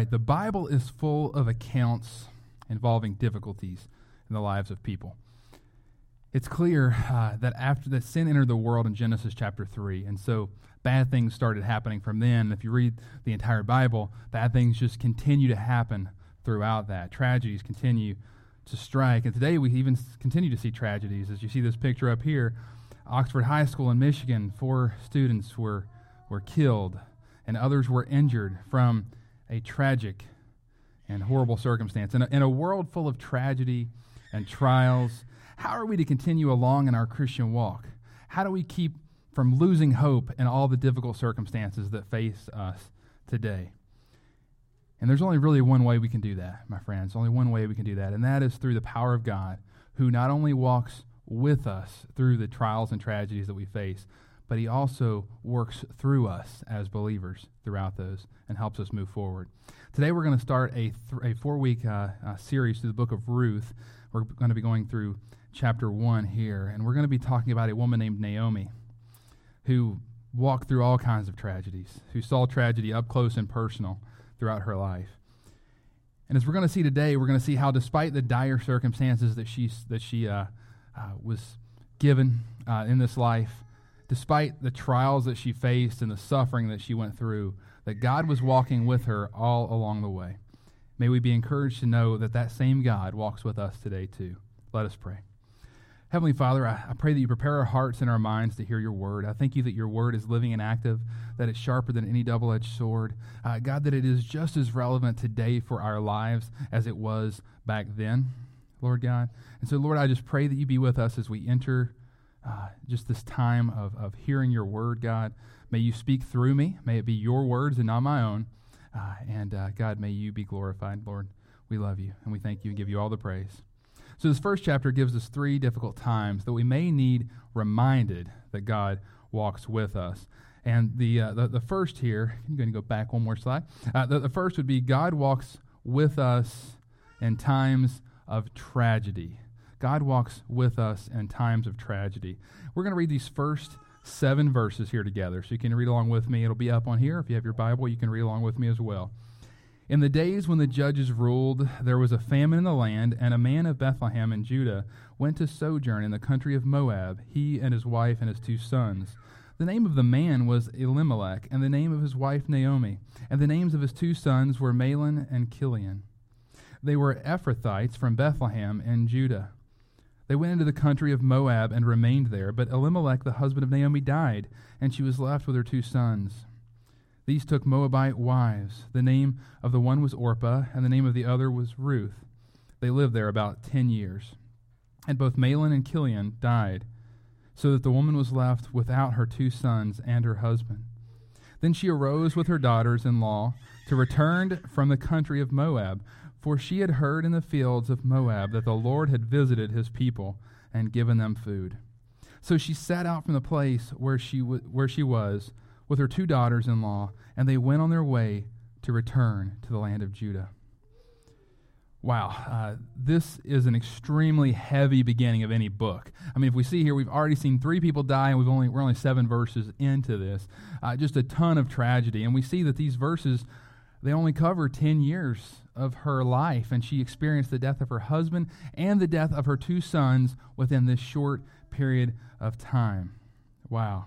right, the Bible is full of accounts involving difficulties in the lives of people. It's clear that after that sin entered the world in Genesis chapter 3, and so bad things started happening from then. If you read the entire Bible, bad things just continue to happen throughout that. Tragedies continue to strike, and today we even continue to see tragedies. As you see this picture up here, Oxford High School in Michigan, 4 students were killed, and others were injured from a tragic and horrible circumstance. In a world full of tragedy and trials, how are we to continue along in our Christian walk? How do we keep from losing hope in all the difficult circumstances that face us today? And there's only really one way we can do that, my friends. Only one way we can do that, and that is through the power of God, who not only walks with us through the trials and tragedies that we face, but he also works through us as believers throughout those and helps us move forward. Today we're going to start a 4-week series through the book of Ruth. We're going to be going through chapter 1 here, and we're going to be talking about a woman named Naomi who walked through all kinds of tragedies, who saw tragedy up close and personal throughout her life. And as we're going to see today, we're going to see how despite the dire circumstances that she was given in this life, despite the trials that she faced and the suffering that she went through, that God was walking with her all along the way. May we be encouraged to know that that same God walks with us today too. Let us pray. Heavenly Father, I pray that you prepare our hearts and our minds to hear your word. I thank you that your word is living and active, that it's sharper than any double-edged sword. God, that it is just as relevant today for our lives as it was back then, Lord God. And so, Lord, I just pray that you be with us as we enter just this time of hearing your word, God. May you speak through me. May it be your words and not my own. God, may you be glorified, Lord. We love you, and we thank you and give you all the praise. So this first chapter gives us 3 difficult times that we may need reminded that God walks with us. And the first here, I'm going to go back one more slide. The first would be God walks with us in times of tragedy. God walks with us in times of tragedy. We're going to read these first 7 verses here together, so you can read along with me. It'll be up on here. If you have your Bible, you can read along with me as well. In the days when the judges ruled, there was a famine in the land, and a man of Bethlehem in Judah went to sojourn in the country of Moab, he and his wife and his 2 sons. The name of the man was Elimelech, and the name of his wife Naomi, and the names of his 2 sons were Mahlon and Chilion. They were Ephrathites from Bethlehem in Judah. They went into the country of Moab and remained there, but Elimelech, the husband of Naomi, died, and she was left with her 2 sons. These took Moabite wives. The name of the one was Orpah, and the name of the other was Ruth. They lived there about 10 years. And both Mahlon and Chilion died, so that the woman was left without her 2 sons and her husband. Then she arose with her daughters-in-law to return from the country of Moab, for she had heard in the fields of Moab that the Lord had visited his people and given them food. So she set out from the place where she was, with her 2 daughters-in-law, and they went on their way to return to the land of Judah. Wow, this is an extremely heavy beginning of any book. I mean, if we see here, we've already seen 3 people die, and we're only 7 verses into this. Just a ton of tragedy, and we see that these verses, they only cover 10 years of her life, and she experienced the death of her husband and the death of her 2 sons within this short period of time. Wow.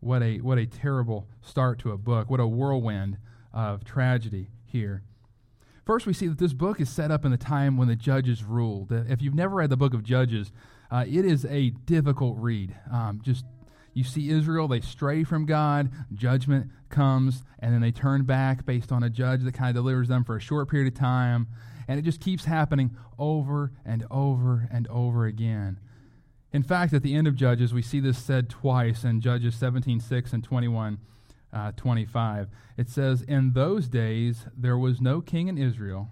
What a terrible start to a book. What a whirlwind of tragedy here. First, we see that this book is set up in the time when the judges ruled. If you've never read the book of Judges, it is a difficult read. You see Israel, they stray from God, judgment comes, and then they turn back based on a judge that kind of delivers them for a short period of time, and it just keeps happening over and over and over again. In fact, at the end of Judges, we see this said twice in Judges 17:6 and 21:25. It says, "In those days there was no king in Israel.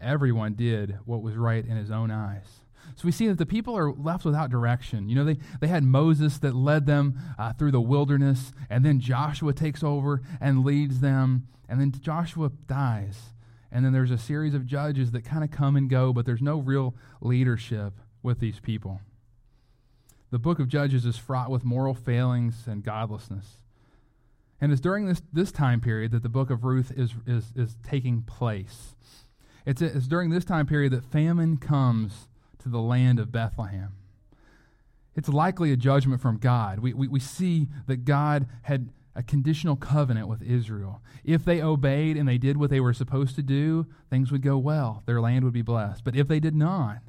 Everyone did what was right in his own eyes." So we see that the people are left without direction. You know, they had Moses that led them through the wilderness, and then Joshua takes over and leads them, and then Joshua dies. And then there's a series of judges that kind of come and go, but there's no real leadership with these people. The book of Judges is fraught with moral failings and godlessness. And it's during this time period that the book of Ruth is taking place. It's during this time period that famine comes to the land of Bethlehem. It's likely a judgment from God. We see that God had a conditional covenant with Israel. If they obeyed and they did what they were supposed to do, things would go well. Their land would be blessed. But if they did not,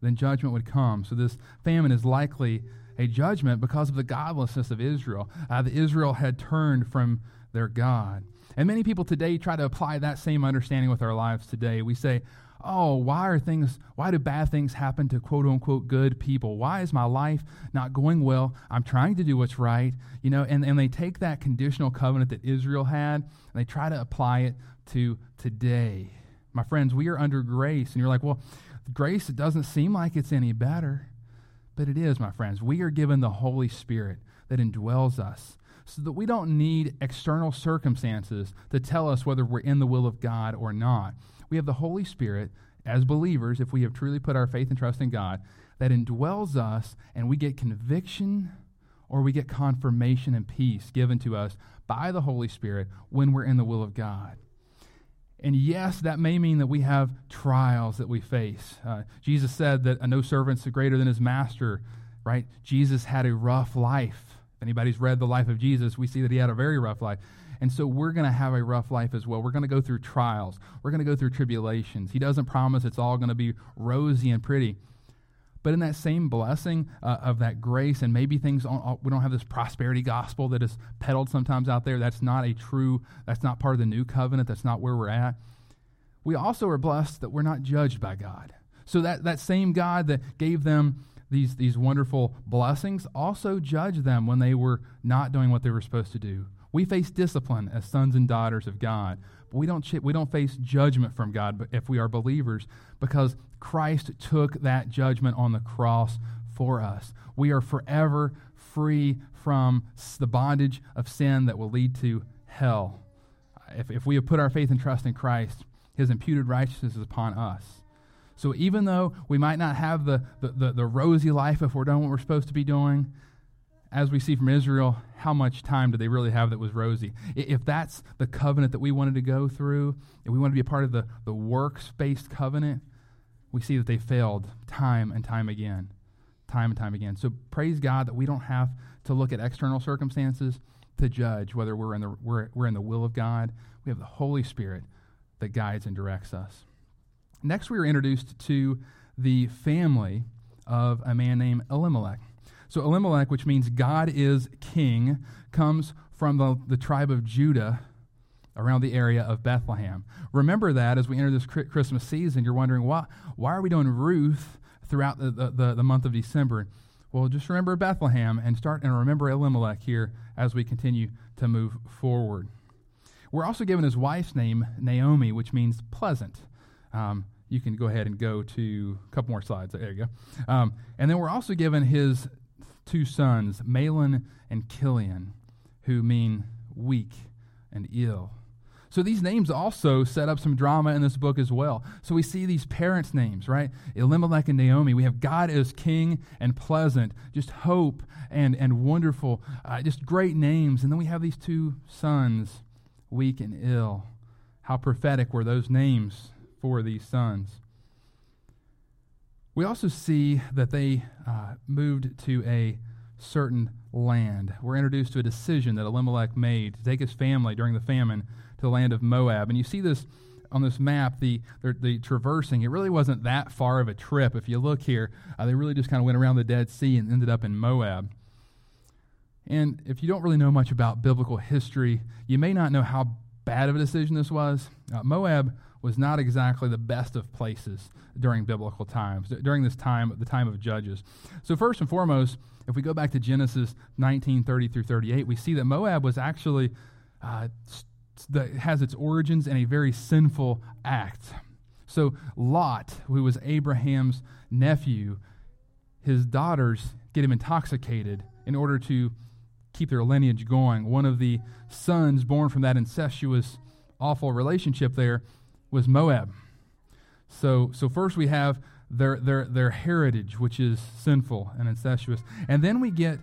then judgment would come. So this famine is likely a judgment because of the godlessness of Israel. Israel had turned from their God. And many people today try to apply that same understanding with our lives today. We say, oh, why do bad things happen to quote-unquote good people? Why is my life not going well? I'm trying to do what's right. You know, and they take that conditional covenant that Israel had, and they try to apply it to today. My friends, we are under grace. And you're like, well, grace, it doesn't seem like it's any better. But it is, my friends. We are given the Holy Spirit that indwells us so that we don't need external circumstances to tell us whether we're in the will of God or not. We have the Holy Spirit as believers, if we have truly put our faith and trust in God, that indwells us, and we get conviction or we get confirmation and peace given to us by the Holy Spirit when we're in the will of God. And yes, that may mean that we have trials that we face. Jesus said that no servant's greater than his master, right? Jesus had a rough life. If anybody's read the life of Jesus, we see that he had a very rough life. And so we're going to have a rough life as well. We're going to go through trials. We're going to go through tribulations. He doesn't promise it's all going to be rosy and pretty. But in that same blessing of that grace, and maybe we don't have this prosperity gospel that is peddled sometimes out there. That's not part of the new covenant. That's not where we're at. We also are blessed that we're not judged by God. So that same God that gave them these wonderful blessings also judged them when they were not doing what they were supposed to do. We face discipline as sons and daughters of God, but we don't face judgment from God if we are believers, because Christ took that judgment on the cross for us. We are forever free from the bondage of sin that will lead to hell. If we have put our faith and trust in Christ, his imputed righteousness is upon us. So even though we might not have the rosy life if we're doing what we're supposed to be doing, as we see from Israel, how much time did they really have that was rosy? If that's the covenant that we wanted to go through, and we want to be a part of the works-based covenant, we see that they failed time and time again. So praise God that we don't have to look at external circumstances to judge whether we're in the will of God. We have the Holy Spirit that guides and directs us. Next, we are introduced to the family of a man named Elimelech. So Elimelech, which means God is king, comes from the tribe of Judah around the area of Bethlehem. Remember that as we enter this Christmas season, you're wondering, why are we doing Ruth throughout the month of December? Well, just remember Bethlehem and remember Elimelech here as we continue to move forward. We're also given his wife's name, Naomi, which means pleasant. You can go ahead and go to a couple more slides. There you go. And then we're also given his two sons, Mahlon and Chilion, who mean weak and ill. So these names also set up some drama in this book as well. So we see these parents' names, right? Elimelech and Naomi. We have God as king and pleasant, just hope and wonderful, just great names. And then we have these two sons, weak and ill. How prophetic were those names for these sons? We also see that they moved to a certain land. We're introduced to a decision that Elimelech made to take his family during the famine to the land of Moab. And you see this on this map, the traversing. It really wasn't that far of a trip. If you look here, they really just kind of went around the Dead Sea and ended up in Moab. And if you don't really know much about biblical history, you may not know how bad of a decision this was. Moab was not exactly the best of places during biblical times, during this time, the time of Judges. So first and foremost, if we go back to Genesis 19:30 through 38, we see that Moab was actually, has its origins in a very sinful act. So Lot, who was Abraham's nephew, his daughters get him intoxicated in order to keep their lineage going. One of the sons born from that incestuous, awful relationship there was Moab. So first we have their heritage, which is sinful and incestuous. And then we get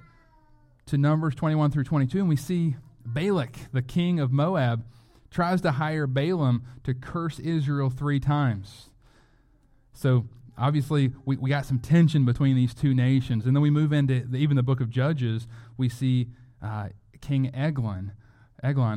to Numbers 21 through 22, and we see Balak, the king of Moab, tries to hire Balaam to curse Israel 3 times. So obviously, we got some tension between these two nations. And then we move into even the book of Judges. We see King Eglon,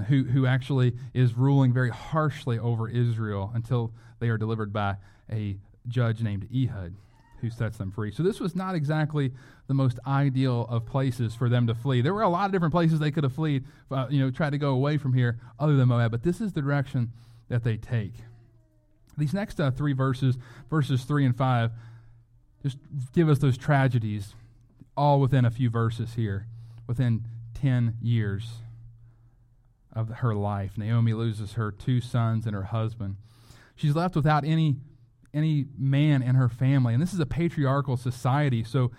who actually is ruling very harshly over Israel until they are delivered by a judge named Ehud, who sets them free. So this was not exactly the most ideal of places for them to flee. There were a lot of different places they could have fled, tried to go away from here other than Moab, but this is the direction that they take. These next 3 verses, verses 3 and 5, just give us those tragedies all within a few verses here, within 10 years of her life. Naomi loses her 2 sons and her husband. She's left without any man in her family, and this is a patriarchal society, so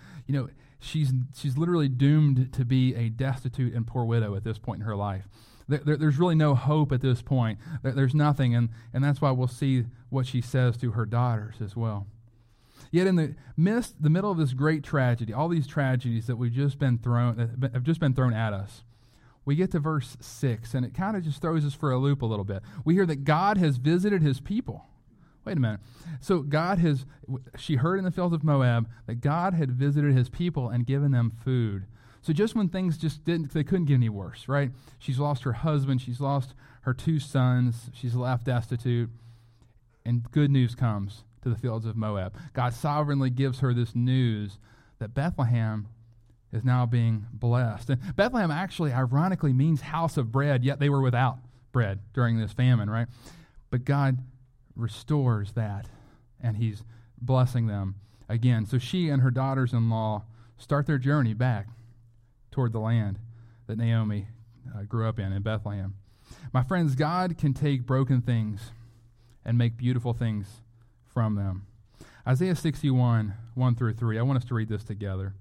she's literally doomed to be a destitute and poor widow at this point in her life. There's really no hope at this point. There's nothing, and that's why we'll see what she says to her daughters as well. Yet in the middle of this great tragedy, all these tragedies that have just been thrown at us, we get to verse 6, and it kind of just throws us for a loop a little bit. We hear that God has visited his people. Wait a minute. So she heard in the fields of Moab that God had visited his people and given them food. So just when things they couldn't get any worse, right? She's lost her husband. She's lost her 2 sons. She's left destitute. And good news comes to the fields of Moab. God sovereignly gives her this news that Bethlehem is now being blessed. And Bethlehem actually ironically means house of bread, yet they were without bread during this famine, right? But God restores that, and he's blessing them again. So she and her daughters-in-law start their journey back toward the land that Naomi grew up in Bethlehem. My friends, God can take broken things and make beautiful things from them. Isaiah 61, 1 through 3. I want us to read this together.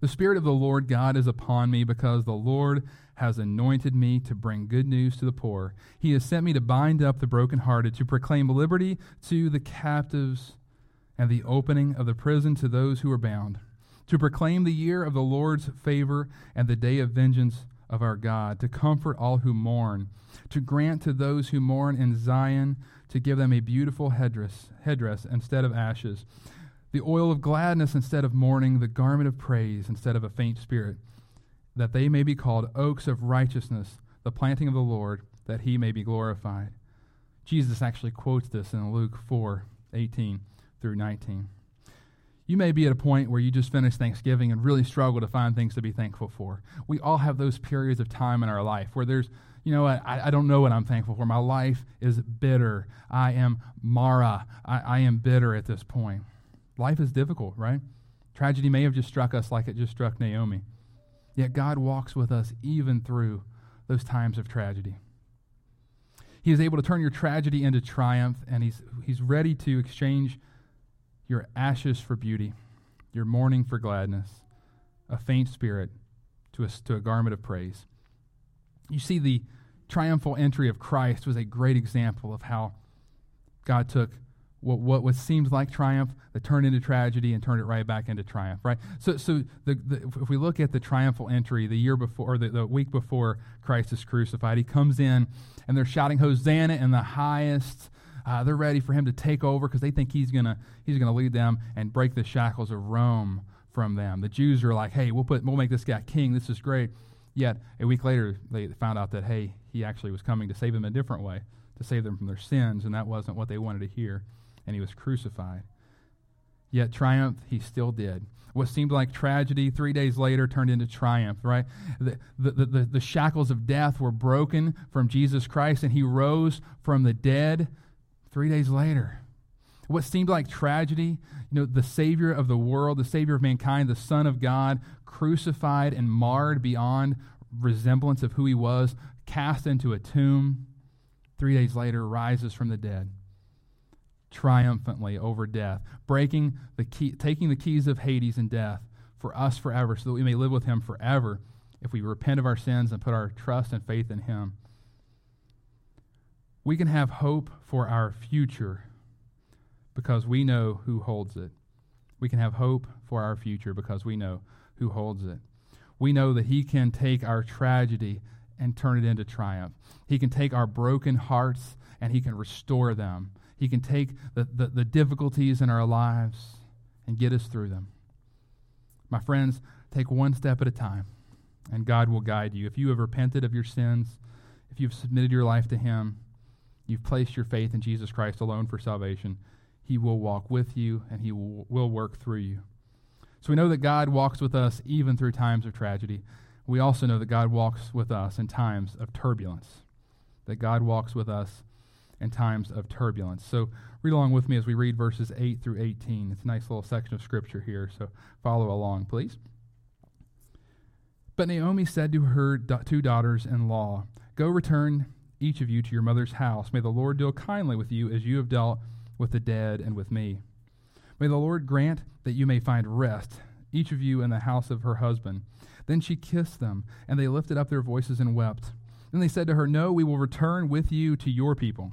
The Spirit of the Lord God is upon me, because the Lord has anointed me to bring good news to the poor. He has sent me to bind up the brokenhearted, to proclaim liberty to the captives and the opening of the prison to those who are bound, to proclaim the year of the Lord's favor and the day of vengeance of our God, to comfort all who mourn, to grant to those who mourn in Zion, to give them a beautiful headdress instead of ashes, the oil of gladness instead of mourning, the garment of praise instead of a faint spirit, that they may be called oaks of righteousness, the planting of the Lord, that he may be glorified. Jesus actually quotes this in Luke 4:18 through 19. You may be at a point where you just finished Thanksgiving and really struggle to find things to be thankful for. We all have those periods of time in our life where there's, I don't know what I'm thankful for. My life is bitter. I am Marah. I am bitter at this point. Life is difficult, right? Tragedy may have just struck us like it just struck Naomi. Yet God walks with us even through those times of tragedy. He is able to turn your tragedy into triumph, and he's ready to exchange your ashes for beauty, your mourning for gladness, a faint spirit to a garment of praise. You see, the triumphal entry of Christ was a great example of how God took what seems like triumph that turned into tragedy and turned it right back into triumph, right? So if we look at the triumphal entry the year before, or the week before Christ is crucified, he comes in and they're shouting Hosanna in the highest. They're ready for him to take over because they think he's gonna lead them and break the shackles of Rome from them. The Jews are like, hey, we'll make this guy king. This is great. Yet a week later, they found out that he actually was coming to save them a different way, to save them from their sins, and that wasn't what they wanted to hear. And he was crucified. Yet triumph, he still did. What seemed like tragedy 3 days later turned into triumph, right? The shackles of death were broken from Jesus Christ, and he rose from the dead 3 days later. What seemed like tragedy, the Savior of the world, the Savior of mankind, the Son of God, crucified and marred beyond resemblance of who he was, cast into a tomb, 3 days later rises from the dead, triumphantly over death, taking the keys of Hades and death for us forever, so that we may live with him forever if we repent of our sins and put our trust and faith in him. We can have hope for our future because we know who holds it. We can have hope for our future because we know who holds it. We know that he can take our tragedy and turn it into triumph. He can take our broken hearts and he can restore them. He can take the difficulties in our lives and get us through them. My friends, take one step at a time, and God will guide you. If you have repented of your sins, if you've submitted your life to him, you've placed your faith in Jesus Christ alone for salvation, he will walk with you, and he will work through you. So we know that God walks with us even through times of tragedy. We also know that God walks with us in times of turbulence, that God walks with us in times of turbulence. So read along with me as we read verses 8 through 18. It's a nice little section of Scripture here, so follow along, please. But Naomi said to her two daughters-in-law, "Go return each of you to your mother's house. May the Lord deal kindly with you as you have dealt with the dead and with me. May the Lord grant that you may find rest, each of you in the house of her husband." Then she kissed them, and they lifted up their voices and wept. Then they said to her, "No, we will return with you to your people."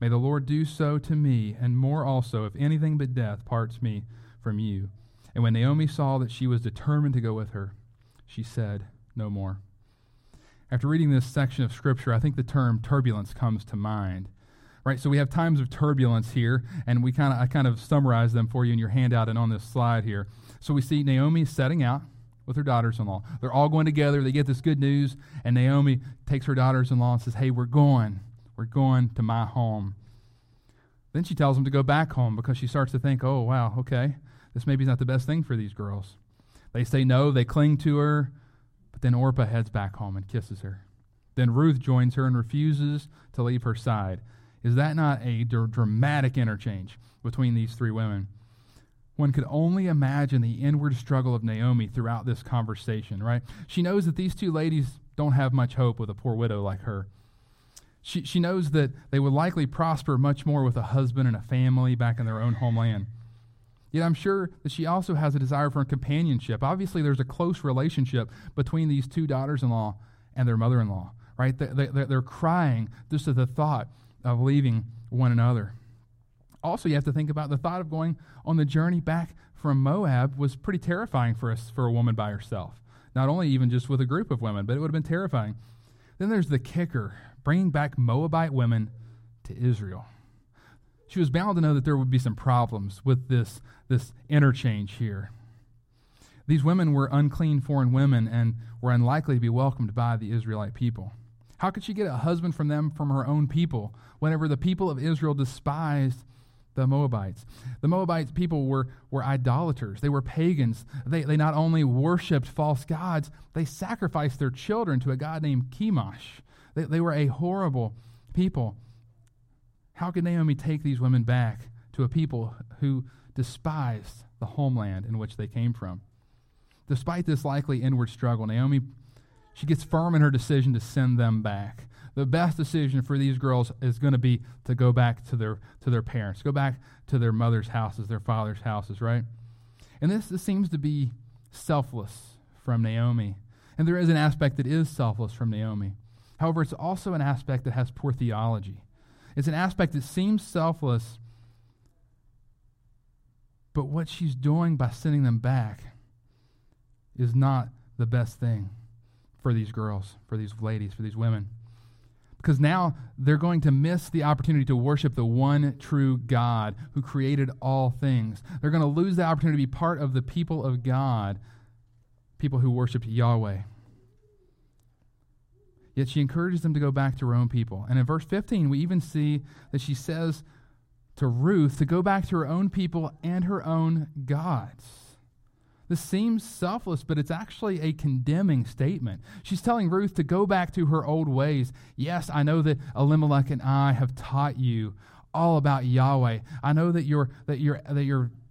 May the Lord do so to me, and more also, if anything but death parts me from you." And when Naomi saw that she was determined to go with her, she said no more. After reading this section of Scripture, I think the term turbulence comes to mind. Right, so we have times of turbulence here, and I kind of summarize them for you in your handout and on this slide here. So we see Naomi setting out with her daughters-in-law. They're all going together. They get this good news, and Naomi takes her daughters-in-law and says, "Hey, we're going. We're going to my home." Then she tells them to go back home because she starts to think, "Oh, wow, okay, this maybe is not the best thing for these girls." They say no, they cling to her, but then Orpah heads back home and kisses her. Then Ruth joins her and refuses to leave her side. Is that not a dramatic interchange between these three women? One could only imagine the inward struggle of Naomi throughout this conversation, right? She knows that these two ladies don't have much hope with a poor widow like her. She knows that they would likely prosper much more with a husband and a family back in their own homeland. Yet I'm sure that she also has a desire for companionship. Obviously, there's a close relationship between these two daughters-in-law and their mother-in-law, right? They're crying just at the thought of leaving one another. Also, you have to think about the thought of going on the journey back from Moab was pretty terrifying for a woman by herself, not only even just with a group of women, but it would have been terrifying. Then there's the kicker, bringing back Moabite women to Israel. She was bound to know that there would be some problems with this interchange here. These women were unclean foreign women and were unlikely to be welcomed by the Israelite people. How could she get a husband from them from her own people whenever the people of Israel despised the Moabites? The Moabites people were idolaters. They were pagans. They not only worshipped false gods, they sacrificed their children to a god named Chemosh. They were a horrible people. How could Naomi take these women back to a people who despised the homeland in which they came from? Despite this likely inward struggle, Naomi gets firm in her decision to send them back. The best decision for these girls is going to be to go back to their parents, go back to their mother's houses, their father's houses, right? And this seems to be selfless from Naomi. And there is an aspect that is selfless from Naomi. However, it's also an aspect that has poor theology. It's an aspect that seems selfless, but what she's doing by sending them back is not the best thing for these girls, for these ladies, for these women. Because now they're going to miss the opportunity to worship the one true God who created all things. They're going to lose the opportunity to be part of the people of God, people who worship Yahweh. Yet she encourages them to go back to her own people. And in verse 15, we even see that she says to Ruth to go back to her own people and her own gods. This seems selfless, but it's actually a condemning statement. She's telling Ruth to go back to her old ways. Yes, I know that Elimelech and I have taught you all about Yahweh. I know that your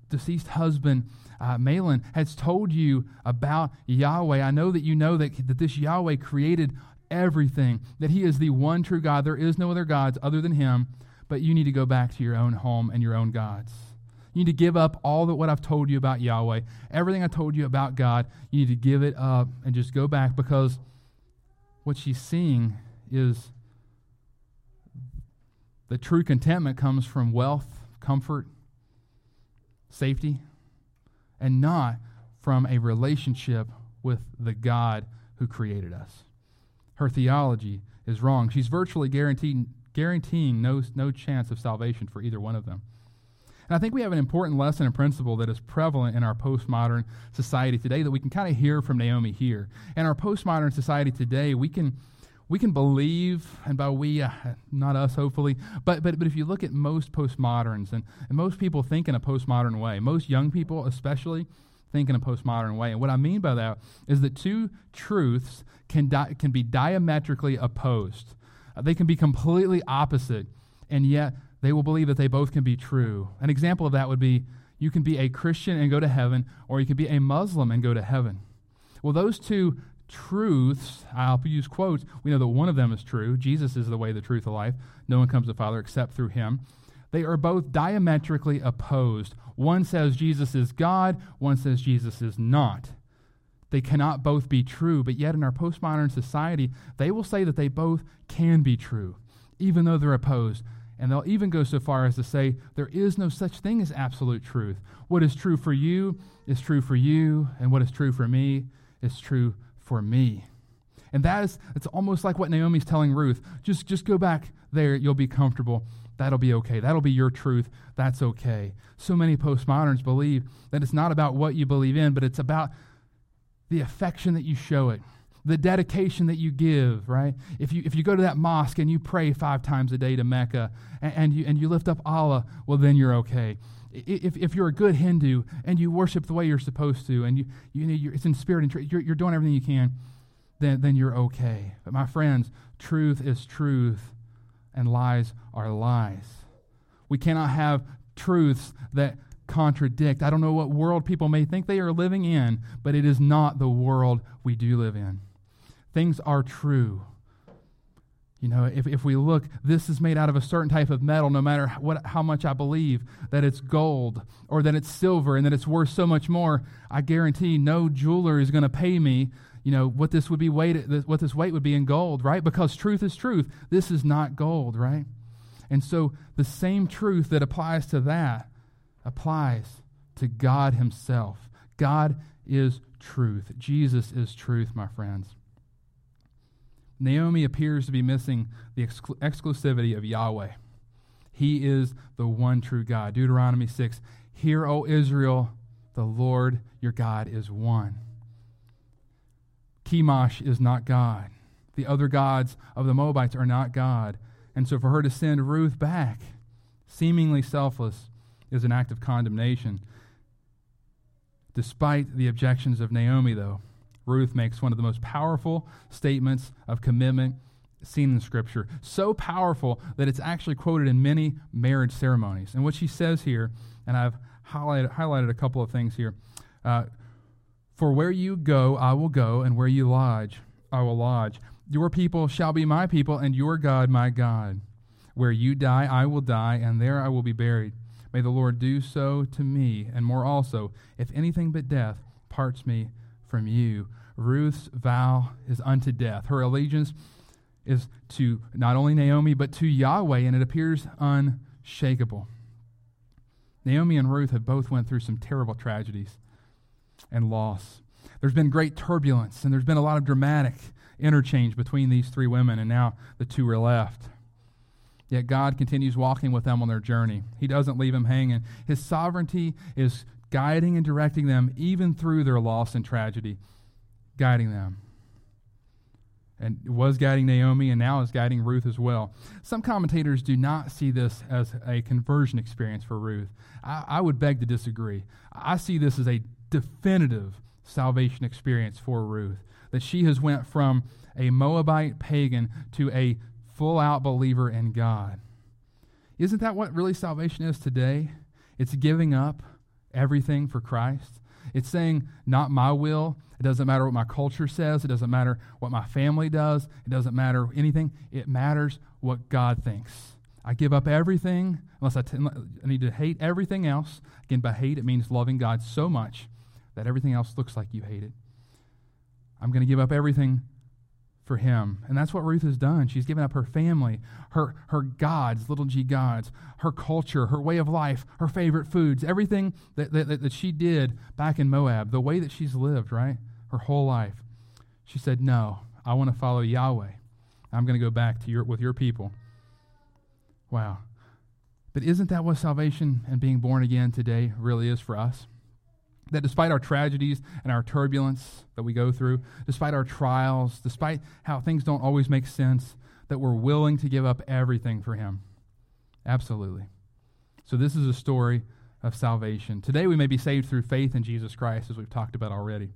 deceased husband Mahlon has told you about Yahweh. I know that you know that this Yahweh created everything, that he is the one true God. There is no other gods other than him, but you need to go back to your own home and your own gods. You need to give up all that what I've told you about Yahweh, everything I told you about God. You need to give it up and just go back, because what she's seeing is the true contentment comes from wealth, comfort, safety, and not from a relationship with the God who created us. Her theology is wrong. She's virtually guaranteeing no chance of salvation for either one of them. And I think we have an important lesson and principle that is prevalent in our postmodern society today that we can kind of hear from Naomi here. In our postmodern society today, we can believe, and by we, not us, hopefully, but if you look at most postmoderns, and most people think in a postmodern way, most young people especially think in a postmodern way. And what I mean by that is that two truths can be diametrically opposed. They can be completely opposite, and yet they will believe that they both can be true. An example of that would be, you can be a Christian and go to heaven, or you can be a Muslim and go to heaven. Well, those two truths, I'll use quotes, we know that one of them is true. Jesus is the way, the truth, the life. No one comes to the Father except through him. They are both diametrically opposed. One says Jesus is God, one says Jesus is not. They cannot both be true, but yet in our postmodern society, they will say that they both can be true, even though they're opposed. And they'll even go so far as to say, there is no such thing as absolute truth. What is true for you is true for you, and what is true for me is true for me. And it's almost like what Naomi's telling Ruth. Just go back there, you'll be comfortable. That'll be okay. That'll be your truth. That's okay. So many postmoderns believe that it's not about what you believe in, but it's about the affection that you show it, the dedication that you give, right? If you go to that mosque and you pray 5 times a day to Mecca and you lift up Allah, well, then you're okay. If you're a good Hindu and you worship the way you're supposed to and you know, it's in spirit and truth, you're doing everything you can, then you're okay. But my friends, truth is truth and lies are lies. We cannot have truths that contradict. I don't know what world people may think they are living in, but it is not the world we do live in. Things are true. You know, if we look, this is made out of a certain type of metal, no matter how much I believe that it's gold or that it's silver and that it's worth so much more, I guarantee no jeweler is going to pay me, you know, what this weight would be in gold, right? Because truth is truth. This is not gold, right? And so the same truth that applies to that applies to God himself. God is truth. Jesus is truth, my friends. Naomi appears to be missing the exclusivity of Yahweh. He is the one true God. Deuteronomy 6, hear, O Israel, the Lord your God is one. Chemosh is not God. The other gods of the Moabites are not God. And so for her to send Ruth back, seemingly selfless, is an act of condemnation. Despite the objections of Naomi, though, Ruth makes one of the most powerful statements of commitment seen in Scripture. So powerful that it's actually quoted in many marriage ceremonies. And what she says here, and I've highlighted a couple of things here. For where you go, I will go, and where you lodge, I will lodge. Your people shall be my people, and your God my God. Where you die, I will die, and there I will be buried. May the Lord do so to me, and more also, if anything but death parts me from you. Ruth's vow is unto death. Her allegiance is to not only Naomi, but to Yahweh, and it appears unshakable. Naomi and Ruth have both went through some terrible tragedies and loss. There's been great turbulence, and there's been a lot of dramatic interchange between these three women, and now the two are left. Yet God continues walking with them on their journey. He doesn't leave them hanging. His sovereignty is guiding and directing them even through their loss and tragedy, guiding them. and it was guiding Naomi, and now is guiding Ruth as well. Some commentators do not see this as a conversion experience for Ruth. I would beg to disagree. I see this as a definitive salvation experience for Ruth, that she has went from a Moabite pagan to a full-out believer in God. Isn't that what really salvation is today? It's giving up everything for Christ. It's saying, not my will. It doesn't matter what my culture says. It doesn't matter what my family does. It doesn't matter anything. It matters what God thinks. I give up everything, unless I need to hate everything else. Again, by hate, it means loving God so much that everything else looks like you hate it. I'm going to give up everything for him. And that's what Ruth has done. She's given up her family, her gods, little g gods, her culture, her way of life, her favorite foods, everything that she did back in Moab, the way that she's lived, right? Her whole life. She said, no, I want to follow Yahweh. I'm going to go back to with your people. Wow. But isn't that what salvation and being born again today really is for us? That despite our tragedies and our turbulence that we go through, despite our trials, despite how things don't always make sense, that we're willing to give up everything for him. Absolutely. So this is a story of salvation. Today we may be saved through faith in Jesus Christ, as we've talked about already.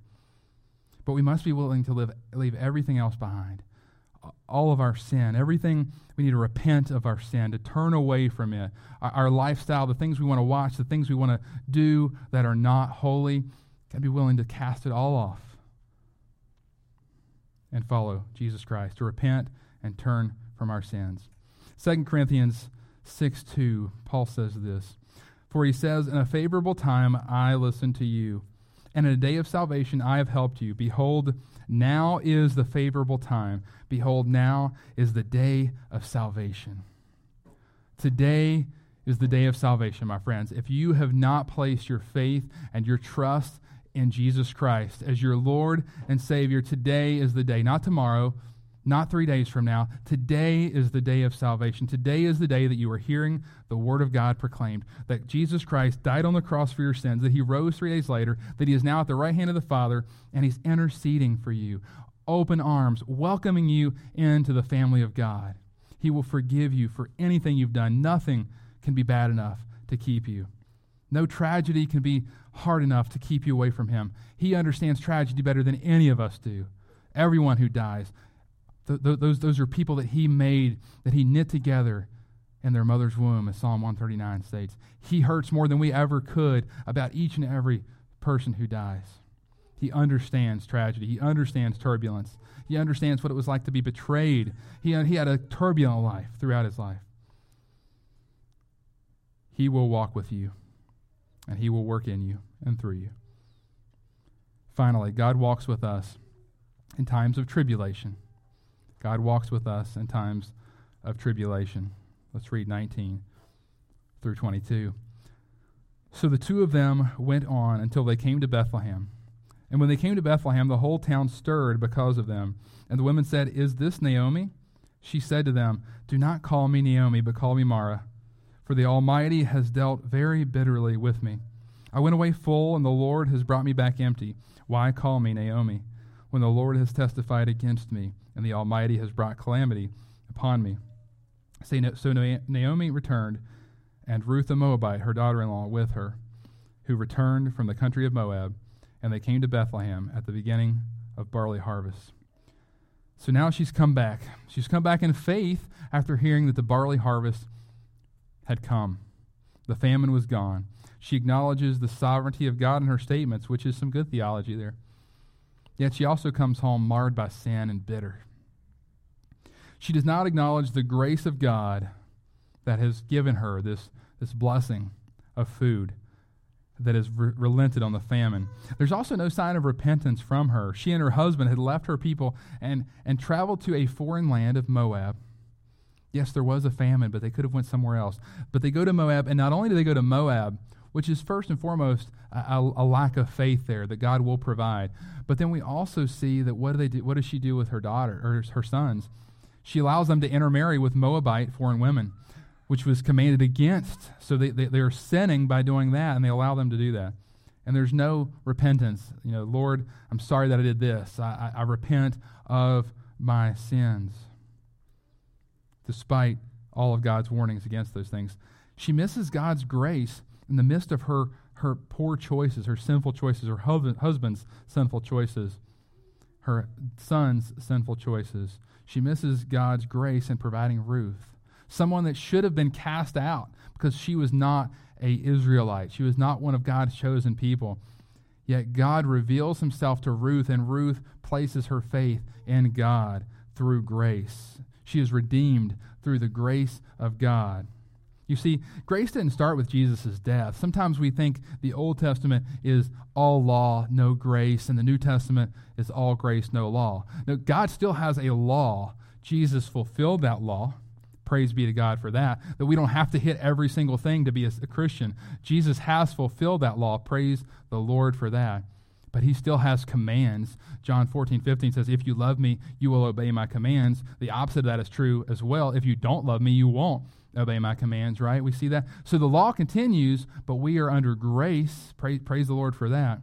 But we must be willing to leave everything else behind, all of our sin, everything. We need to repent of our sin, to turn away from it, our lifestyle, the things we want to watch, the things we want to do that are not holy, and be willing to cast it all off and follow Jesus Christ, to repent and turn from our sins. 2 Corinthians 6:2, Paul says this, for he says, in a favorable time I listened to you, and in a day of salvation I have helped you. Behold, now is the favorable time. Behold, now is the day of salvation. Today is the day of salvation, my friends. If you have not placed your faith and your trust in Jesus Christ as your Lord and Savior, today is the day. Not tomorrow, not 3 days from now. Today is the day of salvation. Today is the day that you are hearing the word of God proclaimed, that Jesus Christ died on the cross for your sins, that he rose 3 days later, that he is now at the right hand of the Father, and he's interceding for you, open arms, welcoming you into the family of God. He will forgive you for anything you've done. Nothing can be bad enough to keep you. No tragedy can be hard enough to keep you away from him. He understands tragedy better than any of us do. Everyone who dies, those are people that he made, that he knit together in their mother's womb, as Psalm 139 states. He hurts more than we ever could about each and every person who dies. He understands tragedy. He understands turbulence. He understands what it was like to be betrayed. He had a turbulent life throughout his life. He will walk with you, and he will work in you and through you. Finally, God walks with us in times of tribulation. God walks with us in times of tribulation. Let's read 19 through 22. So the two of them went on until they came to Bethlehem. And when they came to Bethlehem, the whole town stirred because of them. And the women said, is this Naomi? She said to them, do not call me Naomi, but call me Marah, for the Almighty has dealt very bitterly with me. I went away full, and the Lord has brought me back empty. Why call me Naomi, when the Lord has testified against me, and the Almighty has brought calamity upon me? So Naomi returned, and Ruth the Moabite, her daughter-in-law, with her, who returned from the country of Moab, and they came to Bethlehem at the beginning of barley harvest. So now she's come back. She's come back in faith after hearing that the barley harvest had come. The famine was gone. She acknowledges the sovereignty of God in her statements, which is some good theology there. Yet she also comes home marred by sin and bitter. She does not acknowledge the grace of God that has given her this blessing of food that has relented on the famine. There's also no sign of repentance from her. She and her husband had left her people and traveled to a foreign land of Moab. Yes, there was a famine, but they could have went somewhere else. But they go to Moab, and not only do they go to Moab, which is first and foremost a lack of faith there that God will provide. But then we also see that what do they do? What does she do with her daughter or her sons? She allows them to intermarry with Moabite foreign women, which was commanded against. So they are sinning by doing that, and they allow them to do that. And there's no repentance. You know, Lord, I'm sorry that I did this. I repent of my sins, despite all of God's warnings against those things. She misses God's grace in the midst of her poor choices, her sinful choices, her husband's sinful choices, her son's sinful choices. She misses God's grace in providing Ruth, someone that should have been cast out because she was not an Israelite. She was not one of God's chosen people. Yet God reveals himself to Ruth, and Ruth places her faith in God through grace. She is redeemed through the grace of God. You see, grace didn't start with Jesus' death. Sometimes we think the Old Testament is all law, no grace, and the New Testament is all grace, no law. No, God still has a law. Jesus fulfilled that law. Praise be to God for that we don't have to hit every single thing to be a Christian. Jesus has fulfilled that law. Praise the Lord for that. But he still has commands. John 14:15 says, if you love me, you will obey my commands. The opposite of that is true as well. If you don't love me, you won't obey my commands, right? We see that. So the law continues, but we are under grace. Praise the Lord for that.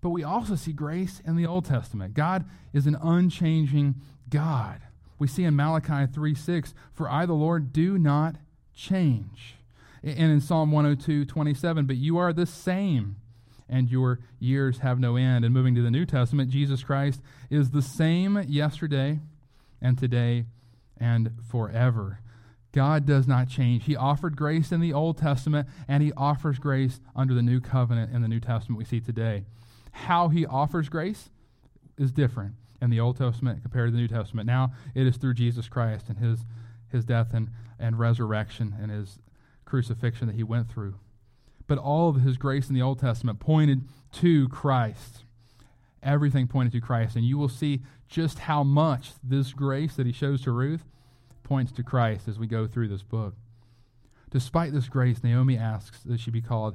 But we also see grace in the Old Testament. God is an unchanging God. We see in Malachi 3:6, for I, the Lord, do not change. And in Psalm 102:27, but you are the same, and your years have no end. And moving to the New Testament, Jesus Christ is the same yesterday and today and forever. God does not change. He offered grace in the Old Testament, and he offers grace under the New Covenant in the New Testament we see today. How he offers grace is different in the Old Testament compared to the New Testament. Now it is through Jesus Christ and his death and resurrection and his crucifixion that he went through. But all of his grace in the Old Testament pointed to Christ. Everything pointed to Christ. And you will see just how much this grace that he shows to Ruth points to Christ as we go through this book. Despite this grace, Naomi asks that she be called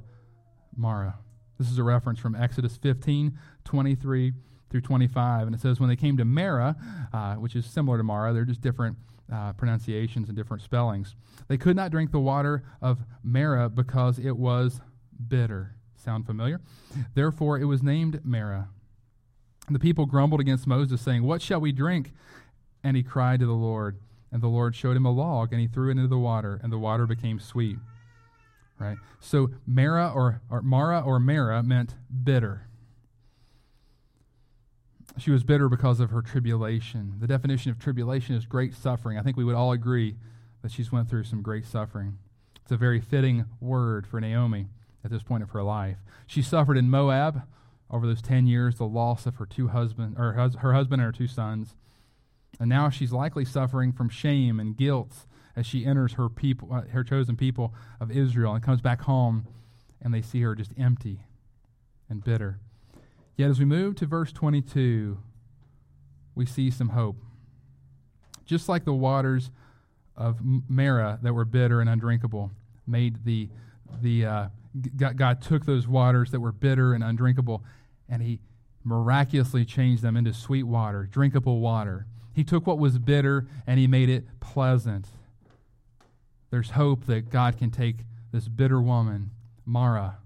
Marah. This is a reference from Exodus 15:23 through 25, and it says, when they came to Meribah, which is similar to Marah, they're just different pronunciations and different spellings, they could not drink the water of Meribah because it was bitter. Sound familiar? Therefore, it was named Marah. The people grumbled against Moses, saying, what shall we drink? And he cried to the Lord, and the Lord showed him a log, and he threw it into the water, and the water became sweet. Right? So Marah or Marah or Marah meant bitter. She was bitter because of her tribulation. The definition of tribulation is great suffering. I think we would all agree that she's went through some great suffering. It's a very fitting word for Naomi at this point of her life. She suffered in Moab over those 10 years, the loss of her her husband and her two sons. And now she's likely suffering from shame and guilt as she enters her chosen people of Israel and comes back home, and they see her just empty and bitter. Yet as we move to verse 22, we see some hope. Just like the waters of Marah that were bitter and undrinkable made God took those waters that were bitter and undrinkable, and he miraculously changed them into sweet water, drinkable water. He took what was bitter and he made it pleasant. There's hope that God can take this bitter woman, Marah,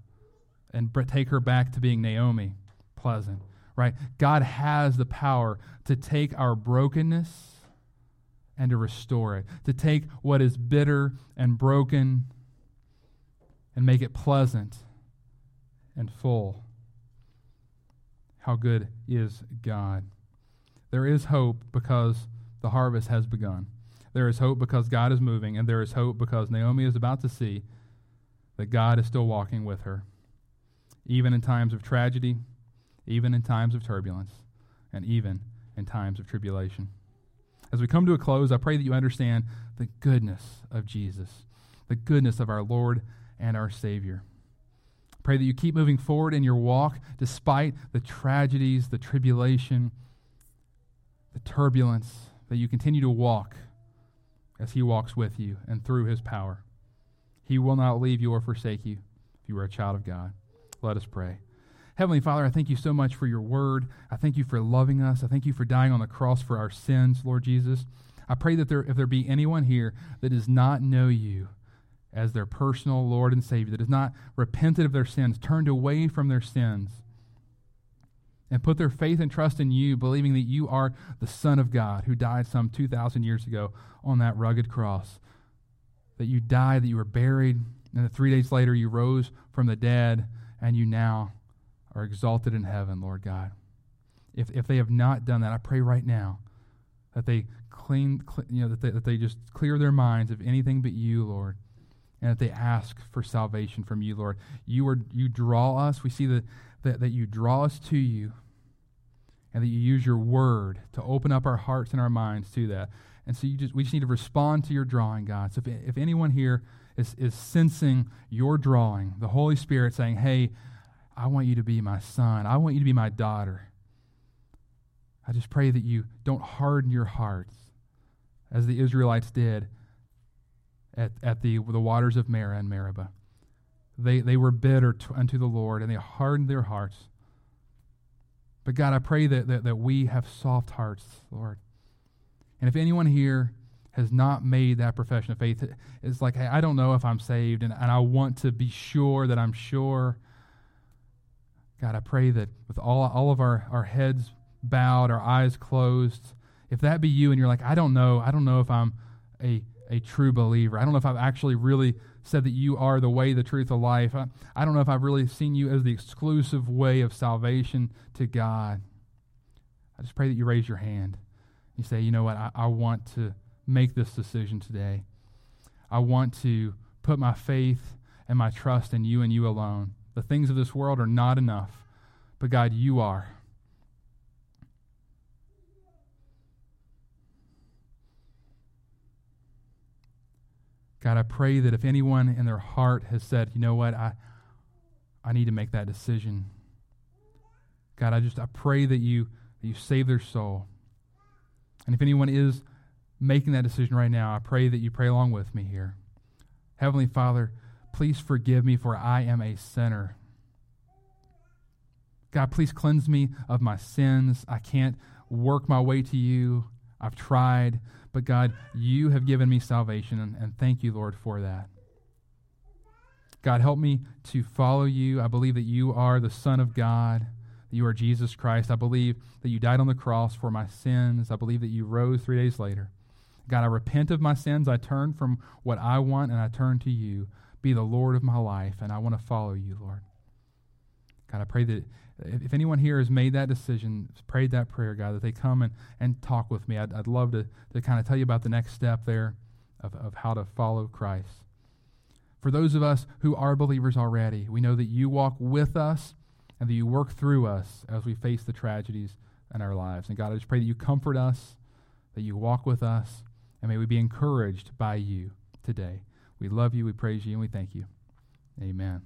and take her back to being Naomi. Pleasant, right? God has the power to take our brokenness and to restore it, to take what is bitter and broken and make it pleasant and full. How good is God? There is hope because the harvest has begun. There is hope because God is moving, and there is hope because Naomi is about to see that God is still walking with her. Even in times of tragedy, even in times of turbulence, and even in times of tribulation. As we come to a close, I pray that you understand the goodness of Jesus, the goodness of our Lord and our Savior. Pray that you keep moving forward in your walk despite the tragedies, the tribulation, the turbulence, that you continue to walk as he walks with you and through his power. He will not leave you or forsake you if you are a child of God. Let us pray. Heavenly Father, I thank you so much for your word. I thank you for loving us. I thank you for dying on the cross for our sins, Lord Jesus. I pray that if there be anyone here that does not know you as their personal Lord and Savior, that has not repented of their sins, turned away from their sins, and put their faith and trust in you, believing that you are the Son of God who died some 2,000 years ago on that rugged cross, that you died, that you were buried, and that 3 days later you rose from the dead, and you now are exalted in heaven, Lord God. If they have not done that, I pray right now that they that they just clear their minds of anything but you, Lord, and that they ask for salvation from you, Lord. You draw us. We see that you draw us to you, and that you use your word to open up our hearts and our minds to that. And so we just need to respond to your drawing, God. So if anyone here is sensing your drawing, the Holy Spirit saying, hey, I want you to be my son. I want you to be my daughter. I just pray that you don't harden your hearts as the Israelites did at the waters of Marah and Meribah. They were bitter unto the Lord, and they hardened their hearts. But God, I pray that we have soft hearts, Lord. And if anyone here has not made that profession of faith, it's like, hey, I don't know if I'm saved, and I want to be sure that I'm sure. God, I pray that with all of our heads bowed, our eyes closed, if that be you and you're like, I don't know if I'm a true believer. I don't know if I've actually really said that you are the way, the truth, the life. I don't know if I've really seen you as the exclusive way of salvation to God. I just pray that you raise your hand. You say, you know what, I want to make this decision today. I want to put my faith and my trust in you and you alone. The things of this world are not enough, but God, you are. God, I pray that if anyone in their heart has said, you know what, I need to make that decision. God, I pray that you save their soul. And if anyone is making that decision right now, I pray that you pray along with me here. Heavenly Father, please forgive me, for I am a sinner. God, please cleanse me of my sins. I can't work my way to you. I've tried, but God, you have given me salvation, and thank you, Lord, for that. God, help me to follow you. I believe that you are the Son of God, that you are Jesus Christ. I believe that you died on the cross for my sins. I believe that you rose 3 days later. God, I repent of my sins. I turn from what I want, and I turn to you. Be the Lord of my life, and I want to follow you, Lord. God, I pray that if anyone here has made that decision, prayed that prayer, God, that they come and talk with me. I'd love to kind of tell you about the next step there of how to follow Christ. For those of us who are believers already, we know that you walk with us and that you work through us as we face the tragedies in our lives. And God, I just pray that you comfort us, that you walk with us, and may we be encouraged by you today. We love you, we praise you, and we thank you. Amen.